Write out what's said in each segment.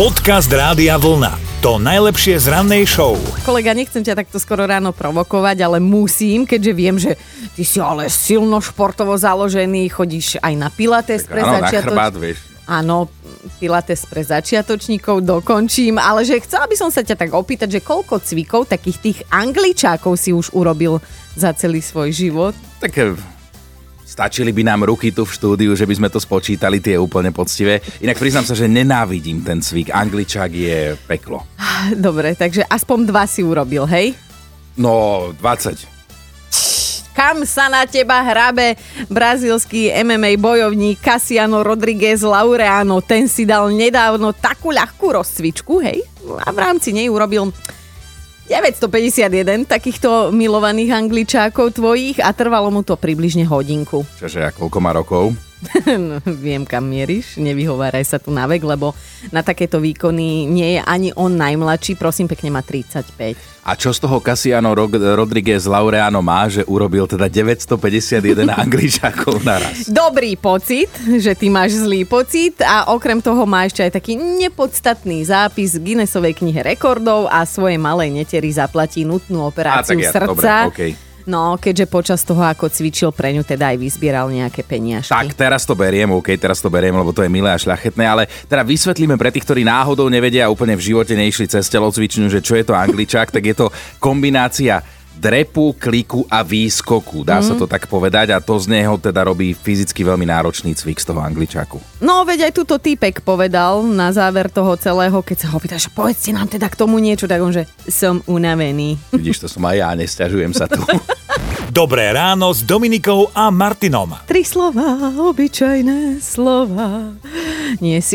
Podcast Rádia Vlna. To najlepšie z rannej show. Kolega, nechcem ťa takto skoro ráno provokovať, ale musím, keďže viem, že ty si ale silno športovo založený, chodíš aj na pilates pre začiatočníkov. Áno, pilates pre začiatočníkov, dokončím, ale že chcela by som sa ťa tak opýtať, že koľko cvikov takých tých angličákov si už urobil za celý svoj život? Také... Stačili by nám ruky tu v štúdiu, že by sme to spočítali, tie úplne poctivé. Inak priznám sa, že nenávidím ten cvik. Angličák je peklo. Dobre, takže aspoň 2 si urobil, hej? No, 20. Kam sa na teba hrabe? Brazílsky MMA bojovník Cassiano Rodrigues Laureano. Ten si dal nedávno takú ľahkú rozcvičku, hej? A v rámci nej urobil... 951 takýchto milovaných angličákov tvojich a trvalo mu to približne hodinku. Čože, a koľko má rokov? No, viem, kam mieríš. Nevyhováraj sa tu na vek, lebo na takéto výkony nie je ani on najmladší. Prosím, pekne má 35. A čo z toho Cassiano Rodrigues Laureano má, že urobil teda 951 angličákov naraz? Dobrý pocit, že ty máš zlý pocit a okrem toho má ešte aj taký nepodstatný zápis v Guinnessovej knihe rekordov a svoje malé netery zaplatí nutnú operáciu srdca. Dobre, okay. No, keďže počas toho, ako cvičil pre ňu, teda aj vyzbieral nejaké peniažky. Tak, teraz to beriem, lebo to je milé a šľachetné, ale teda vysvetlíme pre tých, ktorí náhodou nevedia a úplne v živote neišli cez telocvičňu, že čo je to angličák, tak je to kombinácia drepu, kliku a výskoku. Dá sa to tak povedať a to z neho teda robí fyzicky veľmi náročný cvik z toho angličáku. No, veď aj túto týpek povedal na záver toho celého, keď sa ho pýtaš, povedzte nám teda k tomu niečo, tak on, že som unavený. Vidíš, to som aj ja, nesťažujem sa tu. Dobré ráno s Dominikou a Martinom. 3 slova, obyčajné slova.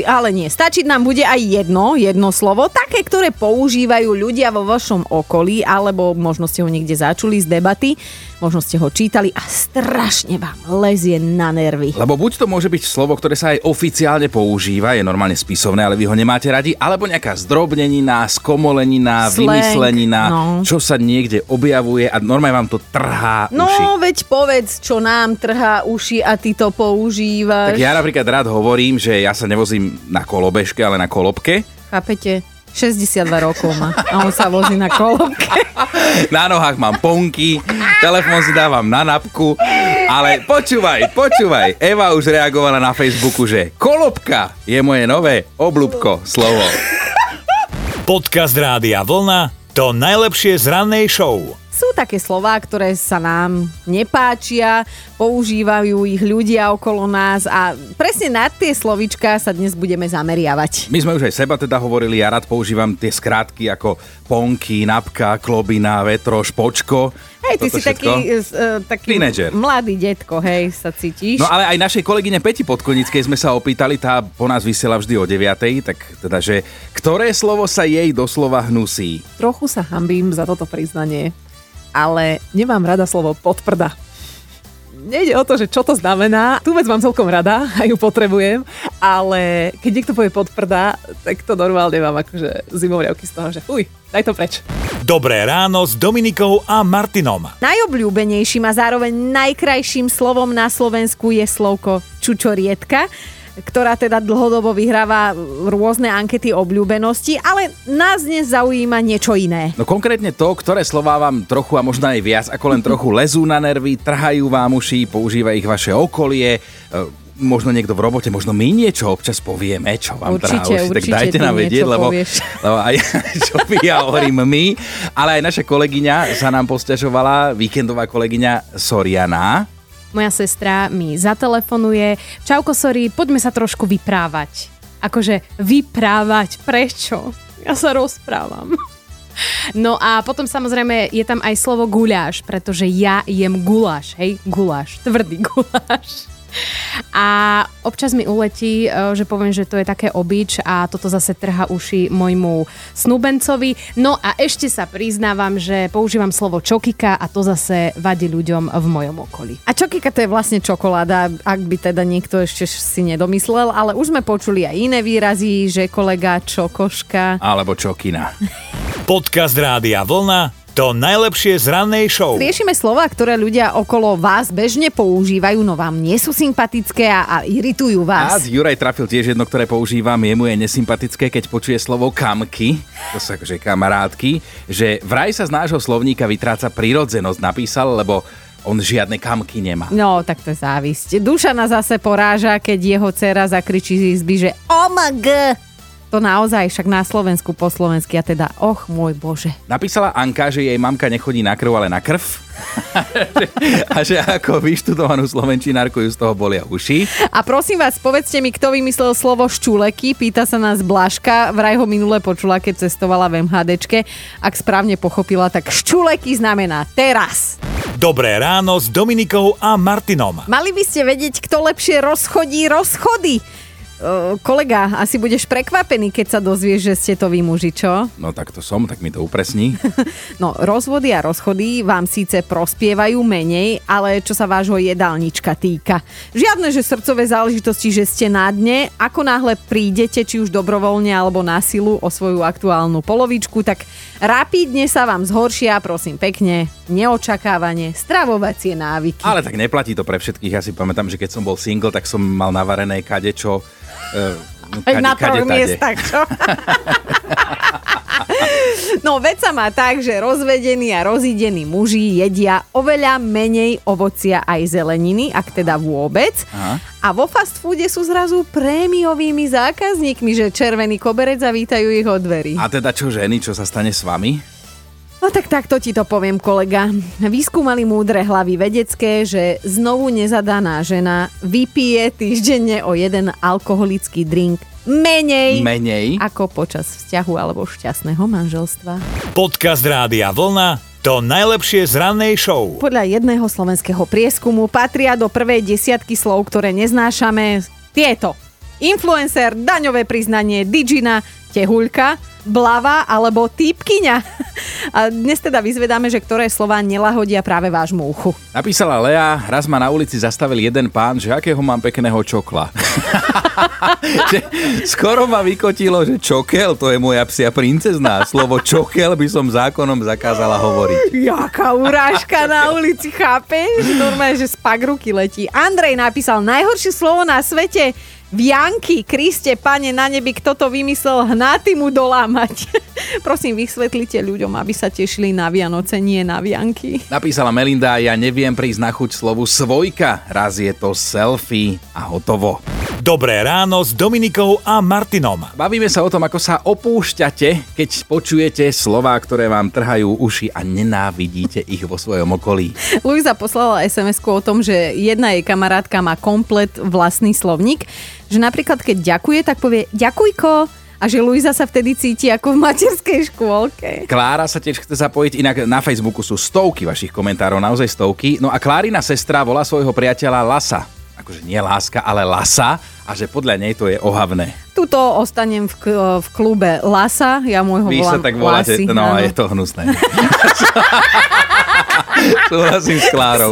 Ale nie. Stačiť nám bude aj jedno slovo, také, ktoré používajú ľudia vo vašom okolí, alebo možno ste ho niekde začuli z debaty, možno ste ho čítali a strašne vám lezie na nervy. Lebo buď to môže byť slovo, ktoré sa aj oficiálne používa, je normálne spisovné, ale vy ho nemáte radi, alebo nejaká zdrobnenina, skomolenina, slang, vymyslenina, Čo sa niekde objavuje a normálne vám to trhá uši. No, veď povedz, čo nám trhá uši a ty to používaš. Tak ja napríklad rád hovorím, že ja sa nevozím na kolobežke, ale na kolobke. Chápete? 62 rokov má a on sa vozí na kolobke. Na nohách mám ponky, telefón si dávam na napku, ale počúvaj. Eva už reagovala na Facebooku, že kolobka je moje nové obľúbko slovo. Podcast Rádia Vlna. To najlepšie z rannej show. Sú také slová, ktoré sa nám nepáčia, používajú ich ľudia okolo nás a presne na tie slovíčka sa dnes budeme zameriavať. My sme už aj seba teda hovorili, ja rád používam tie skrátky ako ponky, napka, klobina, vetro, špočko. Hej, ty si taký mladý detko, hej, sa cítiš. No ale aj našej kolegyne Peti Podkonickej sme sa opýtali, tá po nás vysiela vždy o 9:00, tak teda, že ktoré slovo sa jej doslova hnusí? Trochu sa hanbím za toto priznanie, ale nemám rada slovo podprda. Nejde o to, že čo to znamená. Tú vec mám celkom rada a ju potrebujem, ale keď niekto povie podprda, tak to normálne mám akože zimomriavky z toho, že fuj, daj to preč. Dobré ráno s Dominikou a Martinom. Najobľúbenejším a zároveň najkrajším slovom na Slovensku je slovko čučorietka, ktorá teda dlhodobo vyhráva rôzne ankety obľúbenosti, ale nás dnes zaujíma niečo iné. No konkrétne to, ktoré slová vám trochu a možno aj viac ako len trochu lezú na nervy, trhajú vám uši, používa ich vaše okolie, možno niekto v robote, možno my niečo občas povieme, čo vám trhá uši, tak dajte nám vedieť, lebo aj čo by ja hovorím my, ale aj naša kolegyňa sa nám posťažovala, víkendová kolegyňa Soriana. Moja sestra mi zatelefonuje. Čauko, sorry, poďme sa trošku vyprávať. Akože vyprávať, prečo? Ja sa rozprávam. No a potom samozrejme je tam aj slovo guľáš, pretože ja jem guláš, hej? Guláš, tvrdý guláš. A občas mi uletí, že poviem, že to je také obyč a toto zase trhá uši môjmu snúbencovi. No a ešte sa priznávam, že používam slovo čokika a to zase vadí ľuďom v mojom okolí. A čokika to je vlastne čokoláda, ak by teda niekto ešte si nedomyslel, ale už sme počuli aj iné výrazy, že kolega čokoška. Alebo čokina. Podcast Rádia Vlna. To najlepšie z rannej show. Riešime slová, ktoré ľudia okolo vás bežne používajú, no vám nie sú sympatické a iritujú vás. A Juraj Trafil tiež jedno, ktoré používam, jemu je nesympatické, keď počuje slovo kamky, to sa akože kamarátky, že vraj sa z nášho slovníka vytráca prirodzenosť, napísal, lebo on žiadne kamky nemá. No, tak to je závisť. Dušana zase poráža, keď jeho dcéra zakričí z izby, že OMG! To naozaj však na Slovensku po slovensky a teda och môj Bože. Napísala Anka, že jej mamka nechodí na krv, ale na krv. A že ako vyštudovanú slovenčinárku ju z toho bolia uši. A prosím vás, povedzte mi, kto vymyslel slovo ščuleky, pýta sa nás Blažka, vraj ho minule počula, keď cestovala v MHDčke. Ak správne pochopila, tak ščuleky znamená teraz. Dobré ráno s Dominikou a Martinom. Mali by ste vedieť, kto lepšie rozchodí rozchody. Kolega, asi budeš prekvapený, keď sa dozvieš, že ste to vy muži, čo? No tak to som, tak mi to upresní. No, rozvody a rozchody vám síce prospievajú menej, ale čo sa vášho jedálnička týka. Žiadne, že srdcové záležitosti, že ste na dne, ako náhle prídete, či už dobrovoľne alebo na silu o svoju aktuálnu polovičku, tak rapidne sa vám zhoršia, prosím pekne, neočakávanie, stravovacie návyky. Ale tak neplatí to pre všetkých. Ja si pamätám, že keď som bol single, tak som mal navarené kadečo. Na troch miestach, čo? No, vec sa má tak, že rozvedení a rozídení muži jedia oveľa menej ovocia aj zeleniny, ak teda vôbec. Aha. A vo fast foode sú zrazu prémiovými zákazníkmi, že červený koberec zavítajú ich od dverí. A teda čo ženy, čo sa stane s vami? No tak takto ti to poviem, kolega. Vyskúmali múdre hlavy vedecké, že znovu nezadaná žena vypije týždenne o jeden alkoholický drink menej ako počas vzťahu alebo šťastného manželstva. Podcast Rádia Vlna, to najlepšie z rannej show. Podľa jedného slovenského prieskumu patria do prvej desiatky slov, ktoré neznášame, tieto: influencer, daňové priznanie, didžina, tehuľka, blava alebo týpkyňa. A dnes teda vyzvedáme, že ktoré slová nelahodia práve vášmu uchu. Napísala Lea, raz ma na ulici zastavil jeden pán, že akého mám pekného čokla. Skoro ma vykotilo, že čokel, to je moja psia princezná. Slovo čokel by som zákonom zakázala hovoriť. Jaká urážka na ulici, chápeš? Normálne, že spak ruky letí. Andrej napísal najhoršie slovo na svete. Vianky, Kriste, pane na nebi, kto to vymyslel, hnáty mu dolámať. Prosím, vysvetlite ľuďom, aby sa tešili na Vianoce, nie na Vianky. Napísala Melinda, ja neviem prísť na chuť slovu svojka, raz je to selfie a hotovo. Dobré ráno s Dominikou a Martinom. Bavíme sa o tom, ako sa opúšťate, keď počujete slová, ktoré vám trhajú uši a nenávidíte ich vo svojom okolí. Luisa poslala SMS-ku o tom, že jedna jej kamarátka má komplet vlastný slovník, že napríklad keď ďakuje, tak povie ďakujko, a že Luisa sa vtedy cíti ako v materskej škôlke. Klára sa tiež chce zapojiť, inak na Facebooku sú stovky vašich komentárov, naozaj stovky. No a Klárina sestra volá svojho priateľa Lasa. Akože nie láska, ale Lasa, a že podľa nej to je ohavné. Tuto ostanem v klube Lasa, ja môjho volám Lasi. Vy sa tak voláte, Lasi, no áno. Je to hnusné. Súhlasím s Klárou.